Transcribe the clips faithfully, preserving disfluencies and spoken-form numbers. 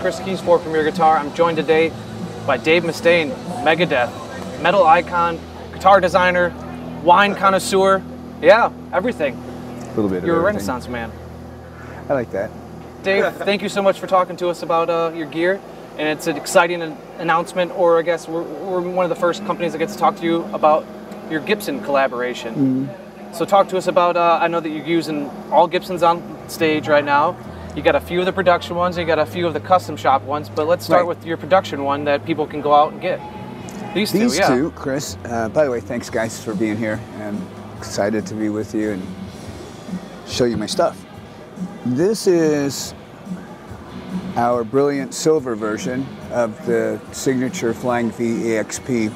Chris Keys, Ford Premier Guitar. I'm joined today by Dave Mustaine, Megadeth, metal icon, guitar designer, wine connoisseur, yeah, everything. A little bit. You're of a Renaissance man. I like that. Dave, thank you so much for talking to us about uh, your gear, and it's an exciting announcement, or I guess we're, we're one of the first companies that gets to talk to you about your Gibson collaboration. Mm-hmm. So talk to us about, uh, I know that you're using all Gibsons on stage right now. You got a few of the production ones, you got a few of the custom shop ones, but let's start right. with your production one that people can go out and get. These, These two, yeah. two, Chris. Uh, by the way, thanks guys for being here. I'm excited to be with you and show you my stuff. This is our brilliant silver version of the signature Flying V E X P.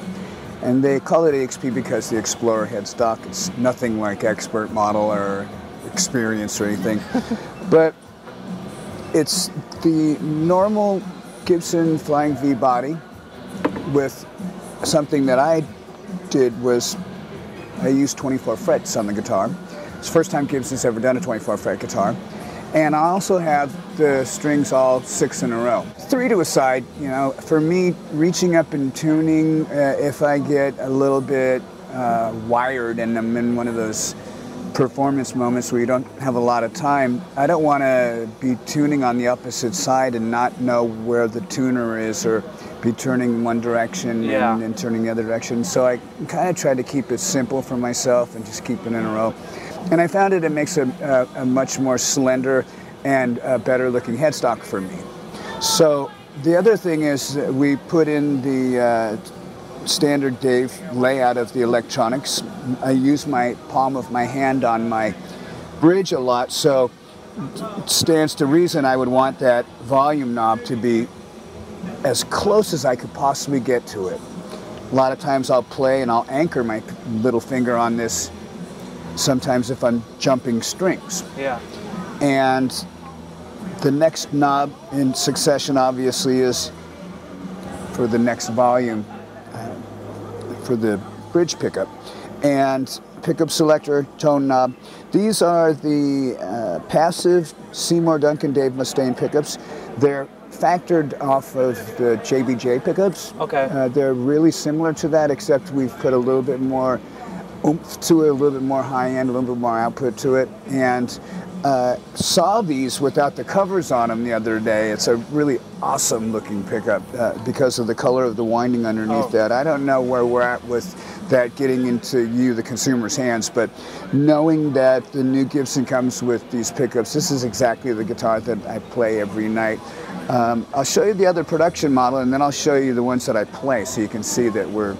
And they call it E X P because the Explorer headstock. It's nothing like expert model or experience or anything. But it's the normal Gibson Flying V body with something that I did was I used twenty-four frets on the guitar. It's the first time Gibson's ever done a twenty-four fret guitar. And I also have the strings all six in a row. Three to a side, you know, for me, reaching up and tuning, uh, if I get a little bit uh, wired and I'm in one of those performance moments where you don't have a lot of time, I don't want to be tuning on the opposite side and not know where the tuner is or be turning one direction yeah. and then turning the other direction. So I kind of try to keep it simple for myself and just keep it in a row. And I found it, it makes a, a, a much more slender and a better looking headstock for me. So the other thing is that we put in the uh, standard Dave layout of the electronics. I use my palm of my hand on my bridge a lot, so it stands to reason I would want that volume knob to be as close as I could possibly get to it. A lot of times I'll play and I'll anchor my little finger on this sometimes if I'm jumping strings. Yeah. And the next knob in succession obviously is for the next volume uh, for the bridge pickup. And pickup selector, tone knob. These are the uh, passive Seymour Duncan Dave Mustaine pickups. They're factored off of the J B J pickups. Okay. Uh, they're really similar to that, except we've put a little bit more oomph to it, a little bit more high end, a little bit more output to it. And uh, saw these without the covers on them the other day. It's a really awesome looking pickup uh, because of the color of the winding underneath oh. that. I don't know where we're at with that getting into you, the consumer's hands, but knowing that the new Gibson comes with these pickups, this is exactly the guitar that I play every night. Um, I'll show you the other production model and then I'll show you the ones that I play so you can see that we're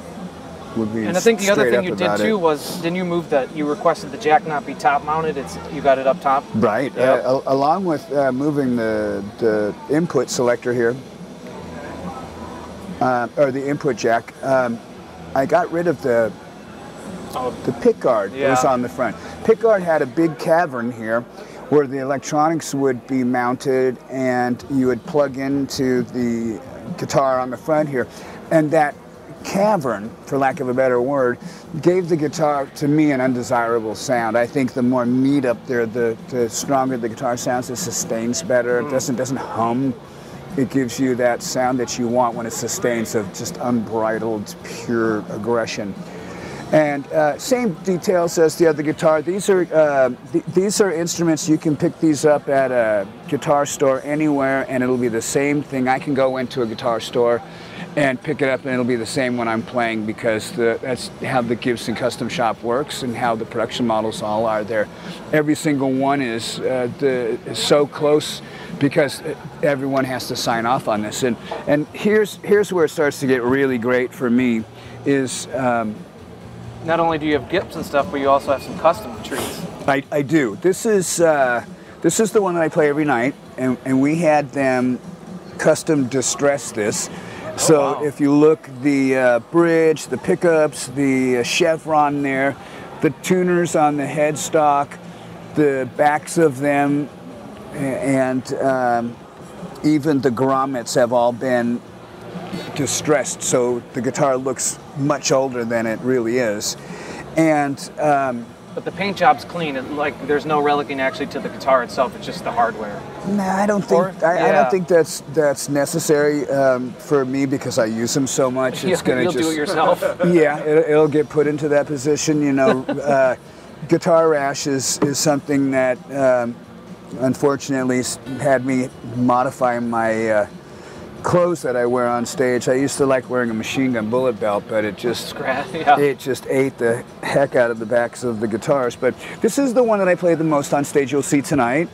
And I think the other thing you did too it. was, didn't you move that, you requested the jack not be top mounted, it's you got it up top? Right, yep. uh, along with uh, moving the, the input selector here, uh, or the input jack, um, I got rid of the oh. the pick guard yeah. that was on the front. Pick guard had a big cavern here where the electronics would be mounted and you would plug into the guitar on the front here, and that cavern, for lack of a better word, gave the guitar, to me, an undesirable sound. I think the more meat up there, the, the stronger the guitar sounds. It sustains better. It doesn't, doesn't hum. It gives you that sound that you want when it sustains of just unbridled, pure aggression. And uh, same details as the other guitar. These are uh, th these are instruments, you can pick these up at a guitar store anywhere and it'll be the same thing. I can go into a guitar store and pick it up and it'll be the same when I'm playing because the, that's how the Gibson Custom Shop works and how the production models all are there. Every single one is, uh, the, is so close because everyone has to sign off on this. And, and here's, here's where it starts to get really great for me is um, not only do you have Gibson stuff, but you also have some custom treats. I, I do. This is uh, this is the one that I play every night, and, and we had them custom distress this. Oh, so wow. if you look, the uh, bridge, the pickups, the uh, chevron there, the tuners on the headstock, the backs of them, and um, even the grommets have all been distressed, so the guitar looks much older than it really is. And um, But the paint job's clean. It, like, there's no relicing actually to the guitar itself. It's just the hardware. No, nah, I don't think. Or, I, yeah. I don't think that's that's necessary um, for me because I use them so much. It's gonna You'll just, do it yourself. Yeah, it, it'll get put into that position. You know, uh, guitar rash is is something that um, unfortunately had me modify my. Uh, clothes that I wear on stage. I used to like wearing a machine gun bullet belt, but it just Scratch, yeah. it just ate the heck out of the backs of the guitars. But this is the one that I play the most on stage. You'll see tonight.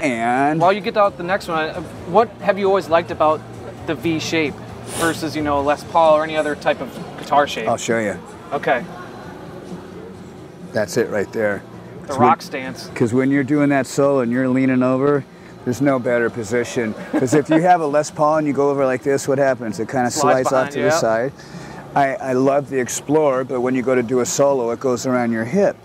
And while you get out the next one, what have you always liked about the V shape versus, you know, Les Paul or any other type of guitar shape? I'll show you. Okay. That's it right there. The rock when, stance. Because when you're doing that solo and you're leaning over, there's no better position, because if you have a Les Paul and you go over like this, what happens? It kind of slides, slides behind, off to yeah. the side. I, I love the Explorer, but when you go to do a solo, it goes around your hip.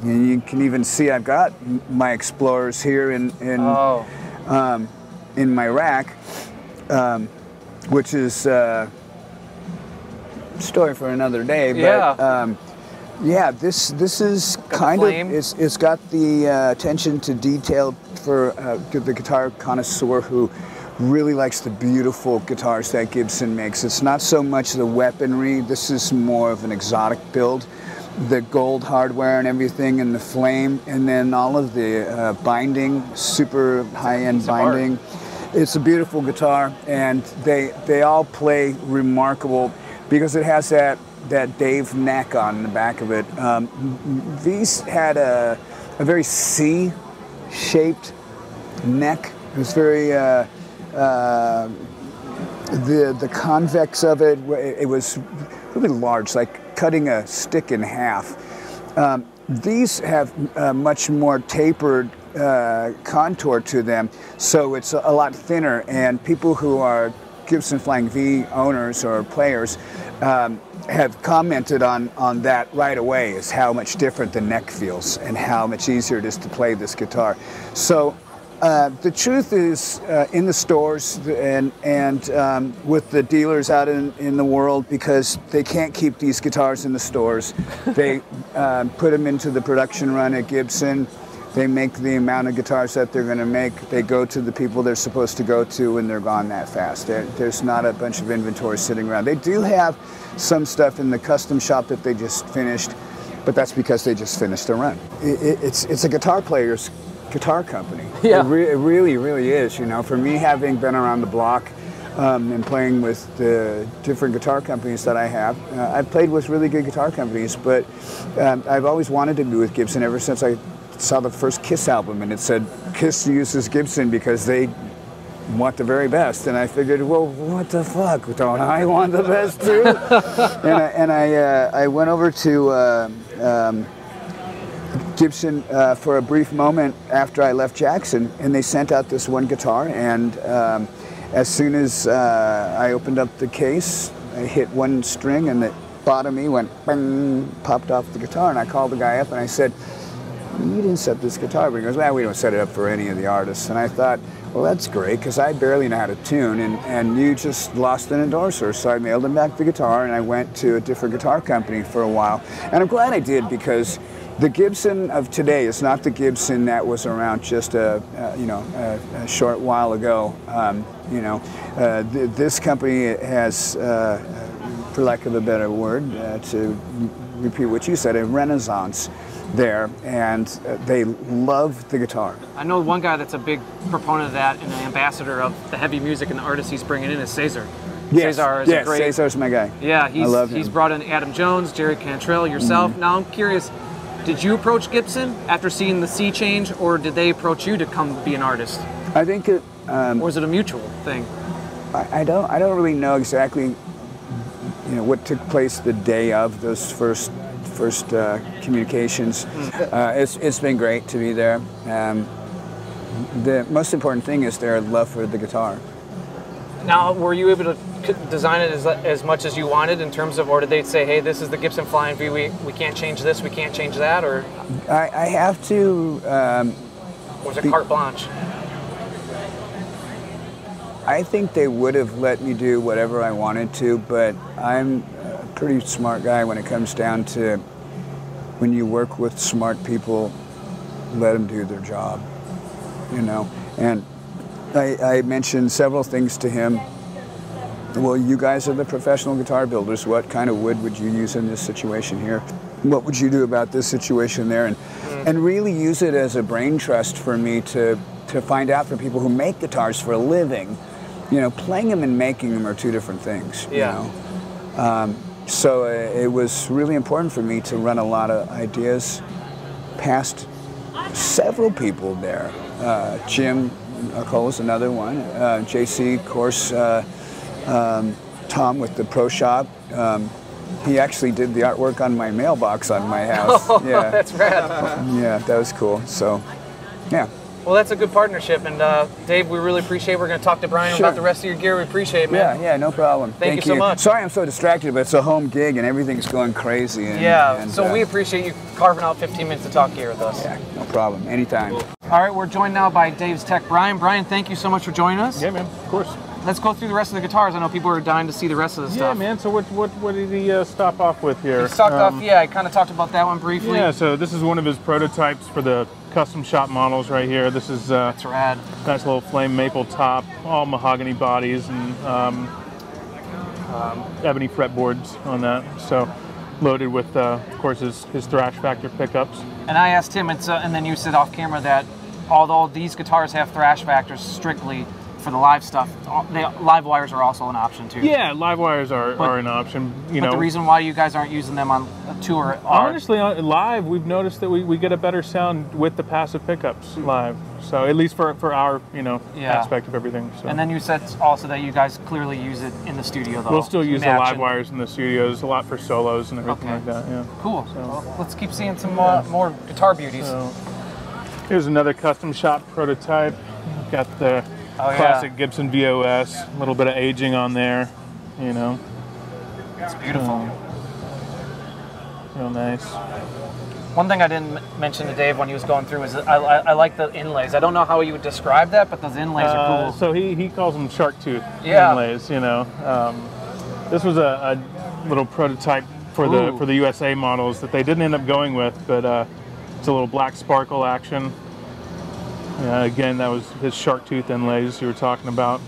And you can even see I've got my Explorers here in in, oh. um, in my rack, um, which is a uh, story for another day. But, yeah. Um, yeah, this this is got kind of, it's, it's got the uh, attention to detail for uh, the guitar connoisseur who really likes the beautiful guitars that Gibson makes. It's not so much the weaponry. This is more of an exotic build. The gold hardware and everything, and the flame, and then all of the uh, binding, super high-end binding. Art. It's a beautiful guitar, and they they all play remarkable because it has that that Dave neck on the back of it. Um, these had a, a very C-shaped neck. It was very, uh, uh, the the convex of it, it was really large, like cutting a stick in half. Um, these have a much more tapered uh, contour to them, so it's a lot thinner, and people who are Gibson Flying V owners or players um, have commented on on that right away, is how much different the neck feels and how much easier it is to play this guitar. So uh, the truth is uh, in the stores and and um, with the dealers out in, in the world, because they can't keep these guitars in the stores. They um, put them into the production run at Gibson. They make the amount of guitars that they're going to make. They go to the people they're supposed to go to, and they're gone that fast. They're, there's not a bunch of inventory sitting around. They do have some stuff in the custom shop that they just finished, but that's because they just finished a run. It, it, it's it's a guitar player's guitar company. Yeah. It, re it really, really is. You know, for me, having been around the block um, and playing with the different guitar companies that I have, uh, I've played with really good guitar companies, but um, I've always wanted to be with Gibson ever since I saw the first Kiss album, and it said Kiss uses Gibson because they want the very best, and I figured, well, what the fuck, don't I want the best too? and I and I, uh, I went over to uh, um, Gibson uh, for a brief moment after I left Jackson, and they sent out this one guitar, and um, as soon as uh, I opened up the case, I hit one string and the bottom E went bang, popped off the guitar, and I called the guy up and I said, you didn't set this guitar. But he goes, well, we don't set it up for any of the artists. And I thought, well, that's great, because I barely know how to tune, and, and you just lost an endorser. So I mailed him back the guitar, and I went to a different guitar company for a while. And I'm glad I did, because the Gibson of today is not the Gibson that was around just a, uh, you know, a, a short while ago. Um, you know, uh, th this company has, uh, for lack of a better word, uh, to repeat what you said, a renaissance there, and they love the guitar. I know one guy that's a big proponent of that and an ambassador of the heavy music and the artists he's bringing in is Cesar. Yes, Cesar is yes, a great, Cesar's my guy. Yeah, he's, I love him. He's brought in Adam Jones, Jerry Cantrell, yourself. Mm-hmm. Now I'm curious, did you approach Gibson after seeing the sea change, or did they approach you to come be an artist? I think it... Um, or is it a mutual thing? I, I don't I don't really know exactly, you know, what took place the day of those first first uh, communications. Uh, it's, it's been great to be there. Um, the most important thing is their love for the guitar. Now, were you able to design it as, as much as you wanted in terms of, or did they say, hey, this is the Gibson Flying V, we, we can't change this, we can't change that, or? I, I have to... Um, or was it carte blanche? I think they would have let me do whatever I wanted to, but I'm pretty smart guy when it comes down to when you work with smart people, let them do their job, you know. And I, I mentioned several things to him. Well, you guys are the professional guitar builders. What kind of wood would you use in this situation here? What would you do about this situation there? And, and really use it as a brain trust for me to, to find out for people who make guitars for a living. You know, playing them and making them are two different things. Yeah. You know? Um, so it, it was really important for me to run a lot of ideas past several people there. Uh, Jim McColls, another one. Uh, J C, of course. Uh, Um, Tom with the Pro Shop, um, he actually did the artwork on my mailbox on my house. Oh, yeah, that's rad. Yeah, that was cool. So, yeah. Well, that's a good partnership, and uh, Dave, we really appreciate it. We're going to talk to Brian sure. about the rest of your gear. We appreciate it, man. Yeah, yeah, no problem. Thank, Thank you, you so much. Sorry I'm so distracted, but it's a home gig, and everything's going crazy. And, yeah, and, so uh, we appreciate you carving out fifteen minutes to talk gear with us. Yeah, no problem. Anytime. Cool. All right, we're joined now by Dave's tech, Brian. Brian, thank you so much for joining us. Yeah, man, of course. Let's go through the rest of the guitars. I know people are dying to see the rest of the yeah, stuff. Yeah, man. So what what what did he uh, stop off with here? He stopped um, off. Yeah, I kind of talked about that one briefly. Yeah. So this is one of his prototypes for the custom shop models right here. This is uh, that's rad. Nice little flame maple top, all mahogany bodies, and um, um, ebony fretboards on that. So loaded with, uh, of course, his, his Thrash Factor pickups. And I asked him, it's, uh, and then you said off camera that although these guitars have Thrash Factors strictly. For the live stuff, they, live wires are also an option too. Yeah, live wires are, but, are an option. You but know, the reason why you guys aren't using them on a tour, are... honestly, live we've noticed that we, we get a better sound with the passive pickups live. So at least for for our you know yeah. aspect of everything. So. And then you said also that you guys clearly use it in the studio though. We'll still use the live wires in the studios a lot for solos and everything okay. like that. Yeah. Cool. So well, let's keep seeing some yeah. more, more guitar beauties. So, here's another custom shop prototype. We've got the. Oh, classic yeah. Gibson V O S, a little bit of aging on there, you know. It's beautiful. Um, real nice. One thing I didn't mention to Dave when he was going through is I, I, I like the inlays. I don't know how you would describe that, but those inlays uh, are cool. So he, he calls them shark tooth yeah. inlays, you know. Um, this was a, a little prototype for Ooh. the for the U S A models that they didn't end up going with, but uh, it's a little black sparkle action. Yeah, again, that was his shark tooth inlays you were talking about.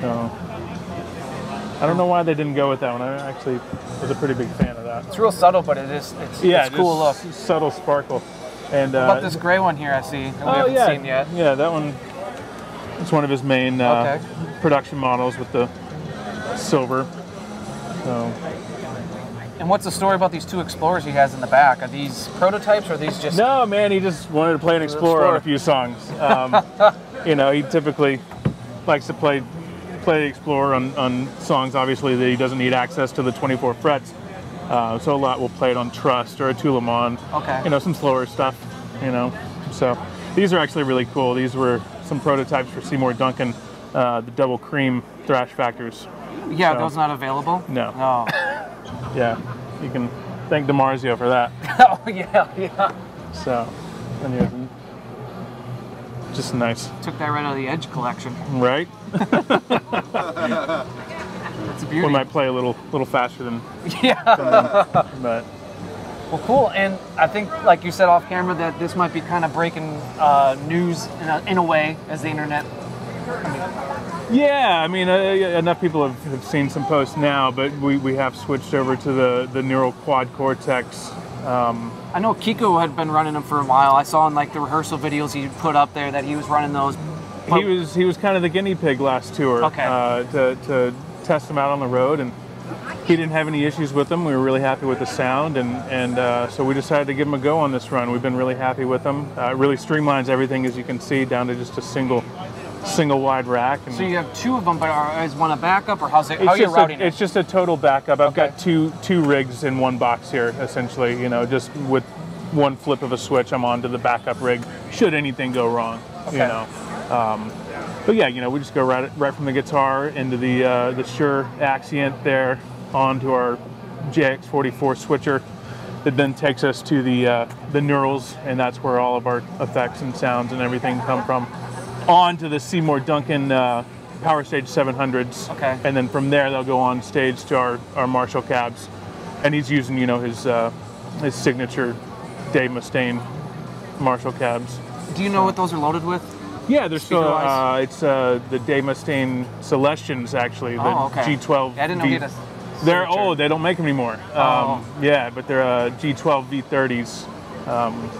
So I don't know why they didn't go with that one. I actually was a pretty big fan of that. It's real subtle, but it is it's, yeah, it's cool look. Subtle sparkle. And uh, what about this gray one here? I see. That oh, we haven't yeah. seen yet. Yeah, that one. It's one of his main uh, okay. production models with the silver. So. And what's the story about these two Explorers he has in the back? Are these prototypes or are these just... No, man, he just wanted to play an Explorer on a few songs. Um, you know, he typically likes to play play the Explorer on, on songs, obviously, that he doesn't need access to the twenty-four frets. Uh, so a lot will play it on Trust or a Toulamon. Okay. You know, some slower stuff, you know. So these are actually really cool. These were some prototypes for Seymour Duncan, uh, the double cream Thrash Factors. Yeah, so, those not available? No. No. Yeah, you can thank DiMarzio for that. Oh, yeah, yeah. So, and just nice. Took that right out of the Edge collection. Right? It's a beauty. We might play a little little faster than... Yeah. Than, but. Well, cool. And I think, like you said off camera, that this might be kind of breaking uh, news in a, in a way as the internet... I mean, yeah, I mean, uh, enough people have, have seen some posts now, but we, we have switched over to the, the Neural Quad Cortex. Um, I know Kiko had been running them for a while. I saw in like the rehearsal videos he put up there that he was running those. He was he was kind of the guinea pig last tour okay. uh, to, to test them out on the road, and he didn't have any issues with them. We were really happy with the sound, and, and uh, so we decided to give them a go on this run. We've been really happy with them. Uh, it really streamlines everything, as you can see, down to just a single... single wide rack. And so you have two of them, but are, is one a backup, or how's it, how are you routing a, it? It's just a total backup. I've okay. got two two rigs in one box here, essentially. You know, just with one flip of a switch, I'm onto the backup rig. Should anything go wrong, okay. you know. Um, but yeah, you know, we just go right right from the guitar into the uh, the Shure Axient there, onto our J X forty-four switcher. That then takes us to the uh, the Neurals, and that's where all of our effects and sounds and everything come from. On to the Seymour Duncan uh, Power Stage seven hundreds, okay. and then from there they'll go on stage to our, our Marshall cabs, and he's using you know his uh, his signature Dave Mustaine Marshall cabs. Do you know what those are loaded with? Yeah, they're still, uh, it's uh, the Dave Mustaine Celestions, actually, the oh, okay. G twelve. Yeah, I didn't know he had a signature. They're old, they don't make them anymore. Um, oh. Yeah, but they're uh, G twelve V thirties. Um,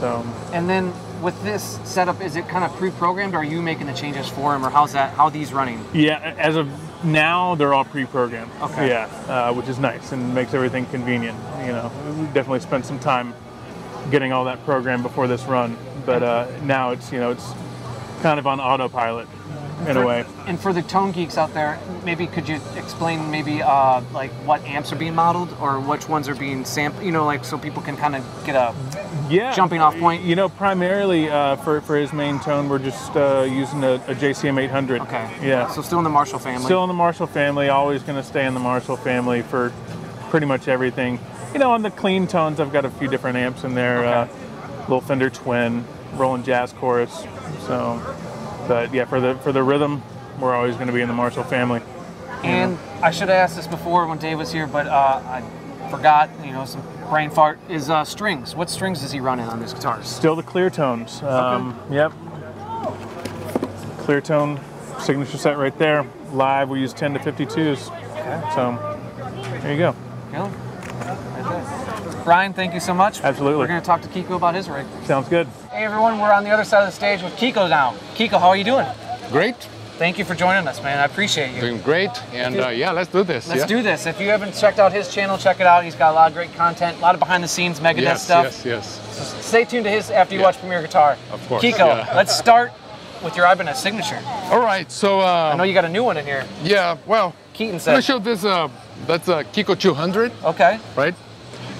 so. And then with this setup, is it kind of pre-programmed, or are you making the changes for them, or how's that, how are these running? Yeah, as of now, they're all pre-programmed. Okay. Yeah, uh, which is nice and makes everything convenient, you know. We definitely spent some time getting all that programmed before this run, but uh, now it's, you know, it's kind of on autopilot in for, a way. And for the tone geeks out there, maybe could you explain maybe uh, like what amps are being modeled or which ones are being sampled, you know, like so people can kind of get a yeah, jumping off point? You know, primarily uh, for, for his main tone, we're just uh, using a, a J C M eight hundred. Okay. Yeah. So still in the Marshall family? Still in the Marshall family, always going to stay in the Marshall family for pretty much everything. You know, on the clean tones, I've got a few different amps in there. Okay. Uh, little Fender Twin, Rolling Jazz Chorus. So, but yeah, for the for the rhythm, we're always going to be in the Marshall family. And I should have asked this before when Dave was here, but uh, I forgot. You know, some brain fart is uh, strings. What strings does he run in on this guitar? Still the Cleartones. Um, okay. Yep. Cleartone signature set right there. Live, we use ten to fifty-twos. Okay. So there you go. Yeah. Brian, thank you so much. Absolutely. We're going to talk to Kiko about his rig. Sounds good. Hey, everyone. We're on the other side of the stage with Kiko now. Kiko, how are you doing? Great. Thank you for joining us, man. I appreciate you. Doing great. And uh, yeah, let's do this. Let's yeah. do this. If you haven't checked out his channel, check it out. He's got a lot of great content, a lot of behind-the-scenes Megadeth yes, stuff. Yes, yes, yes. So stay tuned to his after you yeah. watch Premier Guitar. Of course. Kiko, yeah. let's start with your Ibanez signature. All right. So um, I know you got a new one in here. Yeah. Well, Keaton said. Let me show this. Uh, that's a Kiko two hundred. Okay. Right.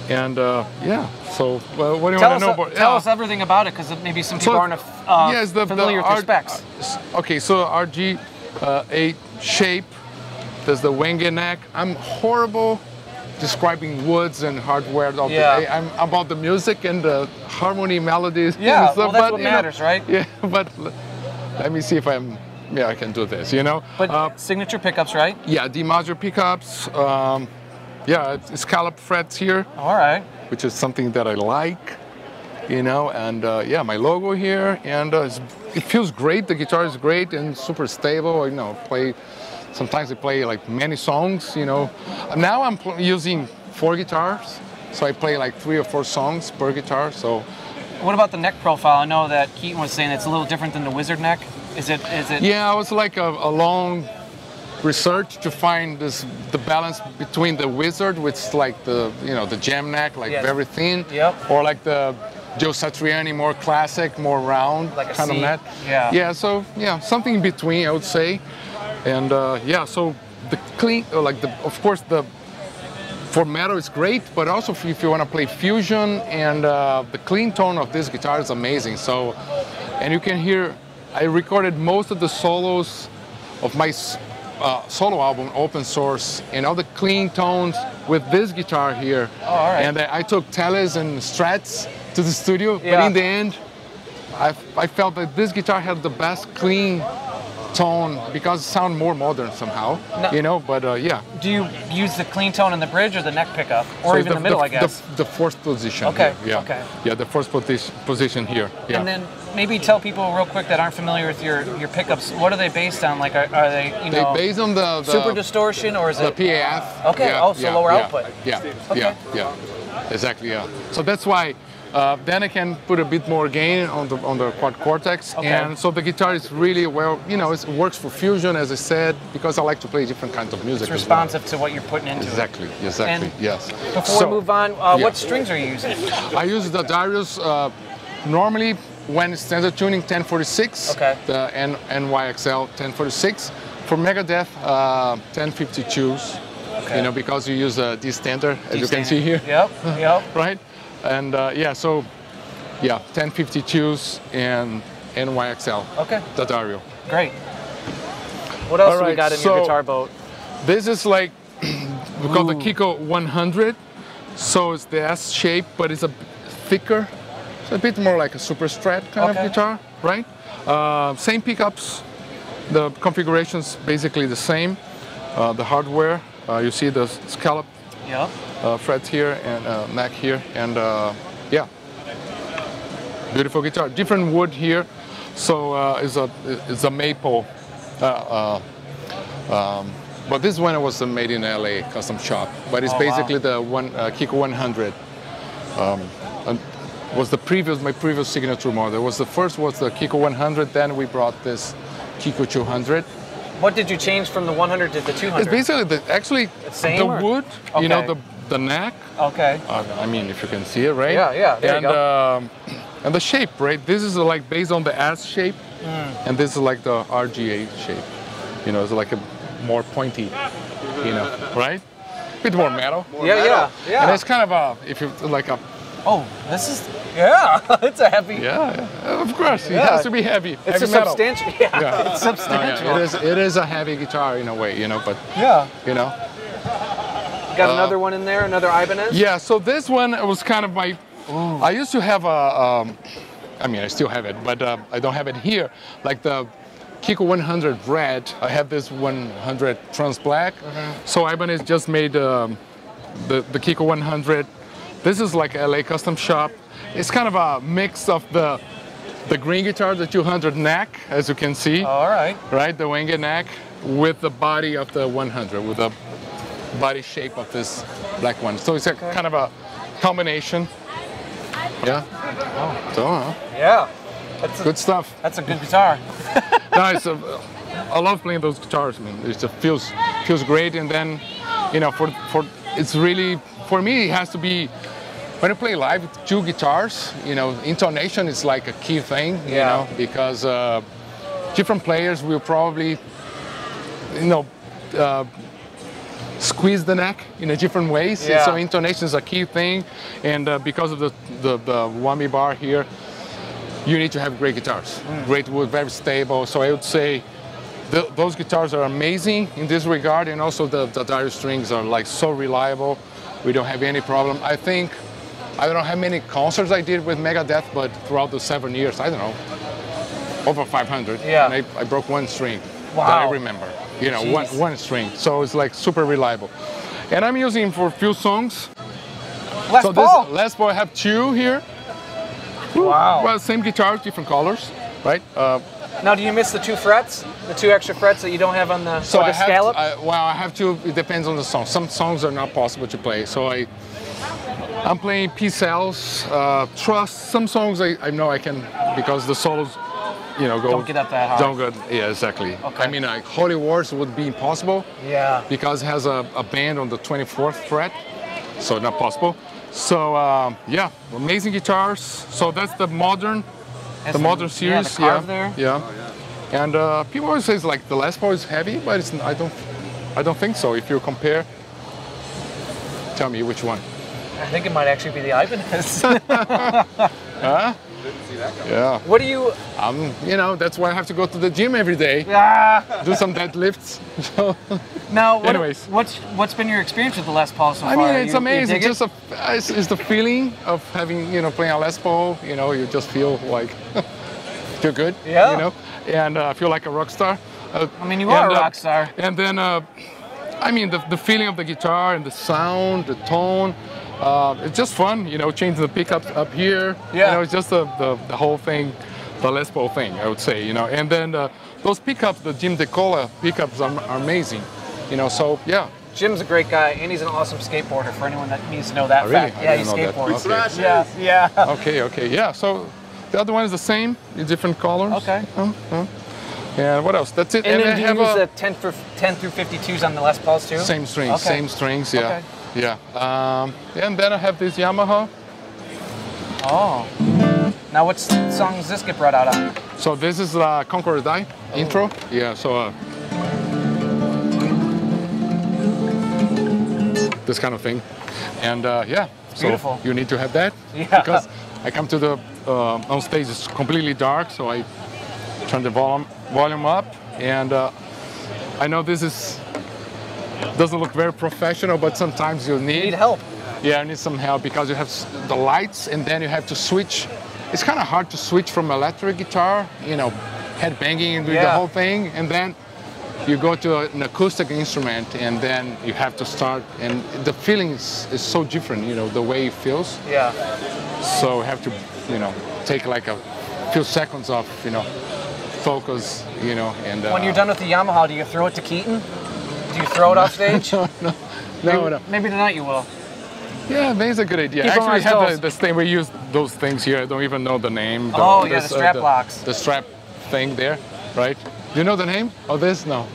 And uh, yeah, so well, what do you tell want us, to know about? Tell uh, us everything about it, because maybe some people so, aren't uh, yes, the, familiar the, with the specs. Uh, okay, so R G eight uh, shape, there's the wing and neck. I'm horrible describing woods and hardware all yeah. day. I'm about the music and the harmony, melodies. Yeah, and stuff, well, that's but, what matters, know, right? Yeah, but let me see if I'm, yeah, I can do this, you know? But uh, signature pickups, right? Yeah, DiMarzio pickups. Um, Yeah, it's scallop frets here. All right. Which is something that I like, you know, and uh, yeah, my logo here, and uh, it's, it feels great. The guitar is great and super stable. You know, play. Sometimes I play like many songs. You know, now I'm using four guitars, so I play like three or four songs per guitar. So. What about the neck profile? I know that Keaton was saying it's a little different than the Wizard neck. Is it? Is it? Yeah, it was like a, a long research to find this the balance between the Wizard, which is like the you know the jam neck, like yes. very thin, yep. or like the Joe Satriani, more classic, more round, like a kind C. of neck. Yeah. Yeah. So yeah, something in between, I would say. And uh, yeah, so the clean, like the of course the for metal is great, but also if you want to play fusion and uh, the clean tone of this guitar is amazing. So, and you can hear, I recorded most of the solos of my Uh, solo album, open source, and all the clean tones with this guitar here. Oh, all right. And I, I took teles and strats to the studio, yeah. but in the end, I, I felt that this guitar had the best clean tone because it sounded more modern somehow, no. you know, but uh, yeah. Do you use the clean tone in the bridge or the neck pickup, or so even the, the middle, the, I guess? The, the fourth position. Okay, here, yeah. okay. Yeah, the fourth position here, yeah. And then maybe tell people real quick that aren't familiar with your, your pickups, what are they based on? Like, are, are they, you know, they based on the, the super distortion or is the it? The P A F. Okay, yeah, oh, so yeah, lower yeah, output. Yeah, yeah, okay. yeah, yeah, exactly, yeah. So that's why uh, then I can put a bit more gain on the on the Quad Cortex. Okay. And so the guitar is really, well, you know, it works for fusion, as I said, because I like to play different kinds of music. It's responsive well. to what you're putting into exactly, it. Exactly, exactly, yes. Before so, we move on, uh, yeah. what strings are you using? I use the Darius, uh, normally, when standard tuning ten forty-six, okay. the N NYXL ten forty-six. For Megadeth, uh, ten fifty-twos, okay. you know, because you use uh, D standard, as D you standard. can see here. Yep, yep. right? And uh, yeah, so, yeah, ten fifty-twos and N Y X L. Okay. Dadario. Great. What else All right, do we got in so your guitar boat? This is like, we call the Kiko one hundred. So it's the S shape, but it's a thicker. A bit more like a super strat kind okay. of guitar, right? Uh, same pickups, the configuration's basically the same. Uh, the hardware, uh, you see the scallop yeah. uh, fret here and uh, neck here, and uh, yeah, beautiful guitar. Different wood here, so uh, it's a it's a maple. Uh, uh, um, but this one was made in L A custom shop. But it's oh, basically wow. the one uh, Kiko one hundred. Um, and was the previous my previous signature model. It was the first was the Kiko one hundred. Then we brought this Kiko two hundred. What did you change from the one hundred to the two hundred? It's basically the actually the, same, the wood. Okay. You know the the neck. Okay. Uh, I mean, if you can see it, right? Yeah, yeah. There and, you go. Um, and the shape, right? This is like based on the S shape, mm. and this is like the R G A shape. You know, it's like a more pointy. You know, right? A bit more metal. More yeah, metal. yeah, yeah. And it's kind of a if you like a. Oh, this is yeah. It's a heavy. Yeah, of course. It yeah. has to be heavy. It's heavy a metal. substantial. Yeah, yeah. It's substantial. Oh, yeah. It is. It is a heavy guitar in a way, you know. But yeah, you know. You got uh, another one in there, another Ibanez. Yeah. So this one it was kind of my. Ooh. I used to have a. Um, I mean, I still have it, but uh, I don't have it here. Like the Kiko one hundred red. I have this one hundred trans black. Mm-hmm. So Ibanez just made um, the the Kiko one hundred. This is like L A custom shop. It's kind of a mix of the the green guitar, the two hundred neck, as you can see. All right. Right, the Yngwie neck with the body of the one hundred, with the body shape of this black one. So it's a okay. kind of a combination. Yeah. Oh. So. Uh, yeah. That's a, good stuff. That's a good guitar. No, it's a, I love playing those guitars. I mean, it feels feels great, and then you know, for for it's really. For me, it has to be, when I play live, two guitars, you know, intonation is like a key thing, you yeah. know, because uh, different players will probably, you know, uh, squeeze the neck in a different ways. Yeah. So intonation is a key thing. And uh, because of the, the, the whammy bar here, you need to have great guitars. Mm. Great wood, very stable. So I would say th those guitars are amazing in this regard. And also the, the dire strings are like so reliable. We don't have any problem. I think, I don't know how many concerts I did with Megadeth, but throughout the seven years, I don't know, over five hundred. Yeah. And I, I broke one string wow. that I remember. You know, one, one string. So it's like super reliable. And I'm using for a few songs. Les so Paul. This, Les Paul, I have two here. Wow. Well, same guitar, different colors, right? Uh, Now, do you miss the two frets, the two extra frets that you don't have on the, so the I scallop? Have to, I, well, I have to, it depends on the song. Some songs are not possible to play. So I, I'm playing P-cells, uh, Trust. Some songs I, I know I can, because the solos, you know, go. Don't get up that high. Don't go, yeah, exactly. Okay. I mean, like Holy Wars would be impossible. Yeah. Because it has a, a bend on the twenty-fourth fret, so not possible. So, um, yeah, amazing guitars. So that's the modern. The some, modern series, yeah, the yeah, there. yeah. Oh, yeah. And uh, people always say like the Les Paul is heavy, but it's, I don't, I don't think so. If you compare, tell me which one. I think it might actually be the Ibanez. Huh? Didn't see that coming. Yeah. What do you? Um, you know, that's why I have to go to the gym every day. Yeah. Do some deadlifts. So. Now, what, anyways, what's what's been your experience with the Les Paul so far? I mean, it's you, amazing. You it's just it? a, it's, it's the feeling of having, you know, playing a Les Paul. You know, you just feel like feel good. Yeah. You know, and uh, feel like a rock star. Uh, I mean, you and, are a rock star. Uh, and then, uh, I mean, the the feeling of the guitar and the sound, the tone. Uh, it's just fun, you know, changing the pickups up here. Yeah. You know, it's just the, the, the whole thing, the Les Paul thing, I would say, you know. And then uh, those pickups, the Jim DeCola pickups are, are amazing, you know, so, yeah. Jim's a great guy, and he's an awesome skateboarder, for anyone that needs to know that oh, really? fact. I yeah, he skateboards. Okay. Yeah, yeah. Okay, okay, yeah. So the other one is the same, in different colors. Okay. Mm-hmm. And what else? That's it. And, and then do you use a... the ten through fifty-twos on the Les Pauls, too? Same strings, okay. same strings, yeah. Okay. Yeah, um, and then I have this Yamaha. Oh. Now what song does this get brought out on? So this is uh, Conquer or Die oh. intro. Yeah, so... Uh, this kind of thing. And uh, yeah, so Beautiful. you need to have that. Yeah. Because I come to the... Uh, on stage, it's completely dark, so I turn the volume, volume up. And uh, I know this is... doesn't look very professional, but sometimes you need, need help. Yeah, I need some help because you have the lights and then you have to switch. It's kind of hard to switch from electric guitar, you know, head banging and do yeah. the whole thing. And then you go to an acoustic instrument and then you have to start. And the feeling is, is so different, you know, the way it feels. Yeah. So you have to, you know, take like a few seconds off, you know, focus, you know. And uh, when you're done with the Yamaha, do you throw it to Keaton? Do you throw it off stage? no, no, no, maybe, no. Maybe tonight you will. Yeah, maybe it's a good idea. Keep Actually, we had the, this thing, we use those things here. I don't even know the name. The, oh, yeah, this, the strap uh, the, locks. The strap thing there, right? Do you know the name of this? No.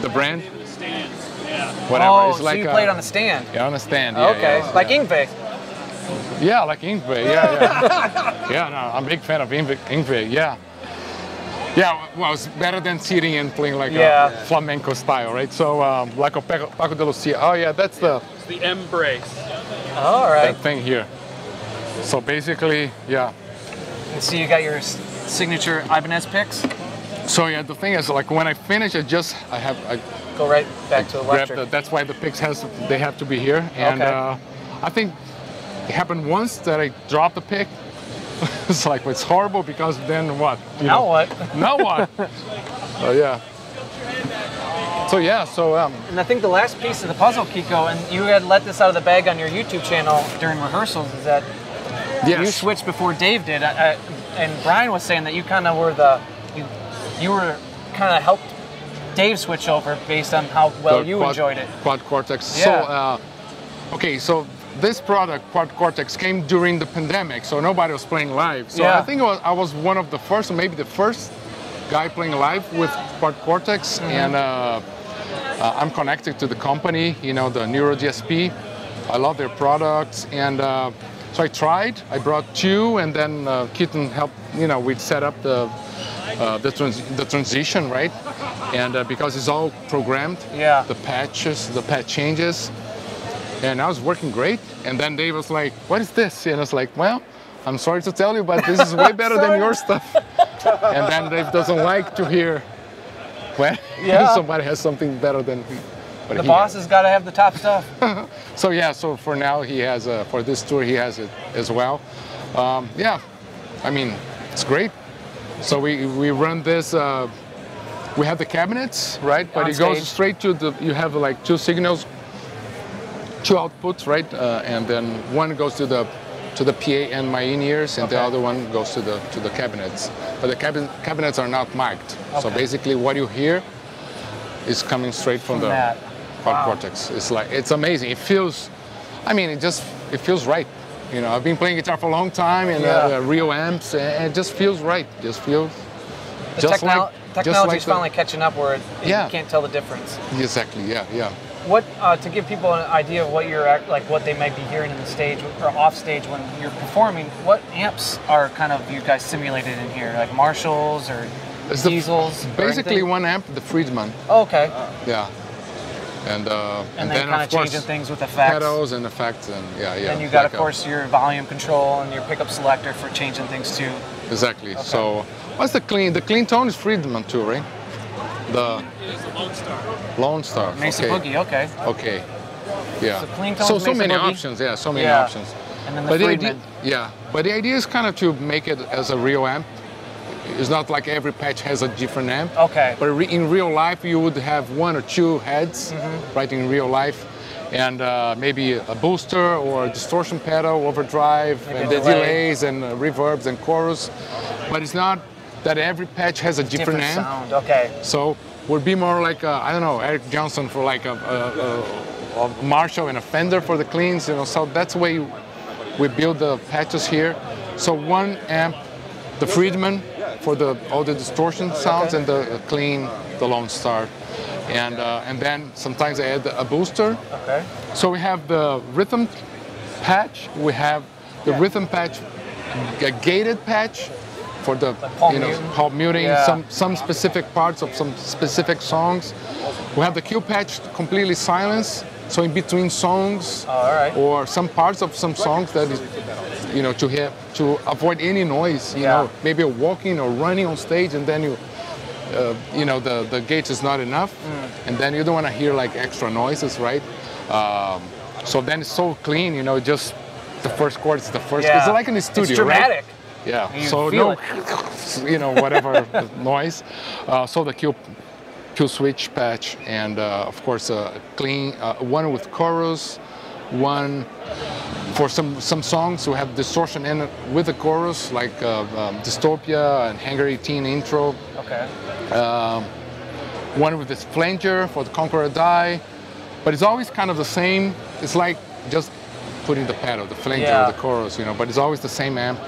The brand? The stand. Yeah. Whatever. Oh, it's so like you played a, on the stand. Yeah, on the stand. Yeah, okay, yeah, like yeah. Yngwie. Yeah, like Yngwie. Yeah, yeah. yeah, no, I'm a big fan of Yngwie. Yngwie. Yeah. Yeah, well, it's better than sitting and playing like yeah. a flamenco style, right? So, um, like a Paco, Paco de Lucia. Oh, yeah, that's the... It's the embrace. All right. That thing here. So basically, yeah. And so you got your signature Ibanez picks? So, yeah, the thing is, like, when I finish, I just, I have... I, Go right back I to electric. The, that's why the picks, has, they have to be here. And okay. uh, I think it happened once that I dropped the pick. It's like, it's horrible because then what? You now know, what? Now what? Oh, yeah. So, yeah, so... Um, and I think the last piece of the puzzle, Kiko, and you had let this out of the bag on your YouTube channel during rehearsals, is that yes. you switched before Dave did. I, I, and Brian was saying that you kind of were the... You, you were kind of helped Dave switch over based on how well the you quad, enjoyed it. Quad Cortex. Yeah. So, uh, okay, so... This product, Quad Cortex, came during the pandemic, so nobody was playing live. So yeah. I think it was, I was one of the first, or maybe the first guy playing live with Quad Cortex. Mm-hmm. And uh, uh, I'm connected to the company, you know, the Neural G S P. I love their products. And uh, so I tried, I brought two, and then uh, Keaton helped, you know, we'd set up the, uh, the, trans the transition, right? And uh, because it's all programmed, yeah. the patches, the patch changes. And I was working great, and then Dave was like, what is this? And I was like, well, I'm sorry to tell you, but this is way better than your stuff. And then Dave doesn't like to hear when yeah. somebody has something better than he, what The he boss has. has got to have the top stuff. So yeah, so for now he has, a, for this tour he has it as well. Um, yeah, I mean, it's great. So we, we run this, uh, we have the cabinets, right? But it goes straight to the, you have like two signals, two outputs, right? Uh, and then one goes to the to the P A and my in-ears, and okay. the other one goes to the to the cabinets. But the cabin, cabinets are not mic'd. Okay. So basically, what you hear is coming straight from, from the Quad wow. Cortex. It's like, it's amazing. It feels, I mean, it just it feels right. You know, I've been playing guitar for a long time, and yeah. uh, real amps, and it just feels right. Just feels. The just like, technology's like finally the, catching up where it, yeah. you can't tell the difference. Exactly. Yeah. Yeah. What uh, to give people an idea of what you're like, what they might be hearing in the stage or off stage when you're performing? What amps are kind of you guys simulated in here, like Marshalls or it's Diesels? The, basically, or one amp, the Friedman. Oh, okay. Uh, yeah. And uh, and, and then, then kind of changing things with effects. Pedals and effects and yeah, yeah. And you got like of course a, your volume control and your pickup selector for changing things too. Exactly. Okay. So what's the clean? The clean tone is Friedman too, right? The it is the Lone Star. Lone Star. Mesa okay. Boogie, okay. Okay. Yeah. So so, so many Boogie. options, yeah, so many yeah. options. And then the, but the idea, yeah. But the idea is kind of to make it as a real amp. It's not like every patch has a different amp. Okay. But re in real life you would have one or two heads, mm-hmm. right, in real life. And uh, maybe a booster or a distortion pedal, overdrive, maybe and the delay. delays and uh, reverbs and chorus. But it's not that every patch has a different, different sound. Okay. So would be more like a, I don't know, Eric Johnson for like a, a, a, a Marshall and a Fender for the cleans, you know. So that's the way we build the patches here. So one amp, the Friedman for the all the distortion sounds, and the clean, the Lone Star, and uh, and then sometimes I add a booster. Okay. So we have the rhythm patch, we have the rhythm patch, a gated patch. For the like you know muting. Paul muting yeah. some some specific parts of some specific songs. We have the Q patch completely silenced, so in between songs oh, all right. or some parts of some songs that is, you know, to hear to avoid any noise. You yeah. know, maybe you're walking or running on stage, and then you uh, you know the the gate is not enough, mm. and then you don't want to hear like extra noises, right? Um, so then it's so clean, you know, just the first chord is the first. Yeah. It's like in the studio, it's dramatic. Right? Yeah, you so no, you know, whatever noise. Uh, so the Q, Q switch patch, and uh, of course, uh, clean, uh, one with chorus, one for some some songs who have distortion in it with a chorus, like uh, um, Dystopia and Hangar eighteen intro. Okay. Um, one with this flanger for the Conqueror Die, but it's always kind of the same. It's like just putting the pedal, the flanger, yeah. the chorus, you know. But it's always the same amp.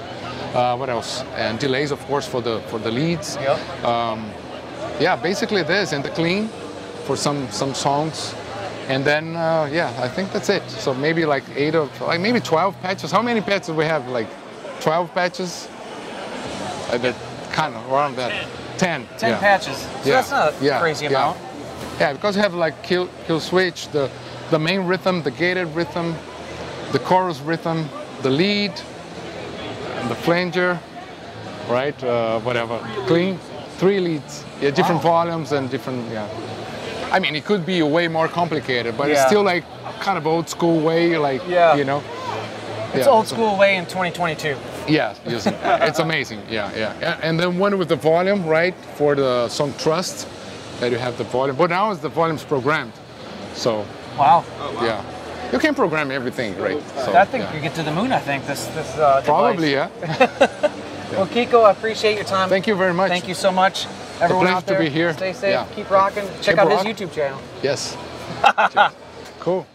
Uh, what else? And delays, of course, for the for the leads. Yep. Um, yeah, basically this and the clean for some some songs. And then, uh, yeah, I think that's it. So maybe like eight or like maybe twelve patches. How many patches do we have? Like twelve patches? I bet kind of around that. ten. ten yeah. patches. So yeah. that's not a yeah. crazy yeah. amount. Yeah, because you have like kill, kill switch, the, the main rhythm, the gated rhythm, the chorus rhythm, the lead, and the flanger, right? Uh, whatever. Clean. Three leads. Yeah, different wow. volumes and different, yeah. I mean, it could be a way more complicated, but yeah. it's still like kind of old school way, like, yeah. you know. It's yeah, old so. school way in twenty twenty-two. Yeah, it's, it's amazing, yeah, yeah. And then one with the volume, right, for the song Trust, that you have the volume. But now the volume's programmed, so. Wow. Oh, wow. Yeah. You can program everything, right? So, I think yeah. you get to the moon, I think, this this uh, probably, yeah. yeah. Well, Kiko, I appreciate your time. Thank you very much. Thank you so much. Everyone out there, to be here. Stay safe, yeah. keep rocking. Check keep out rock. his YouTube channel. Yes. Cool.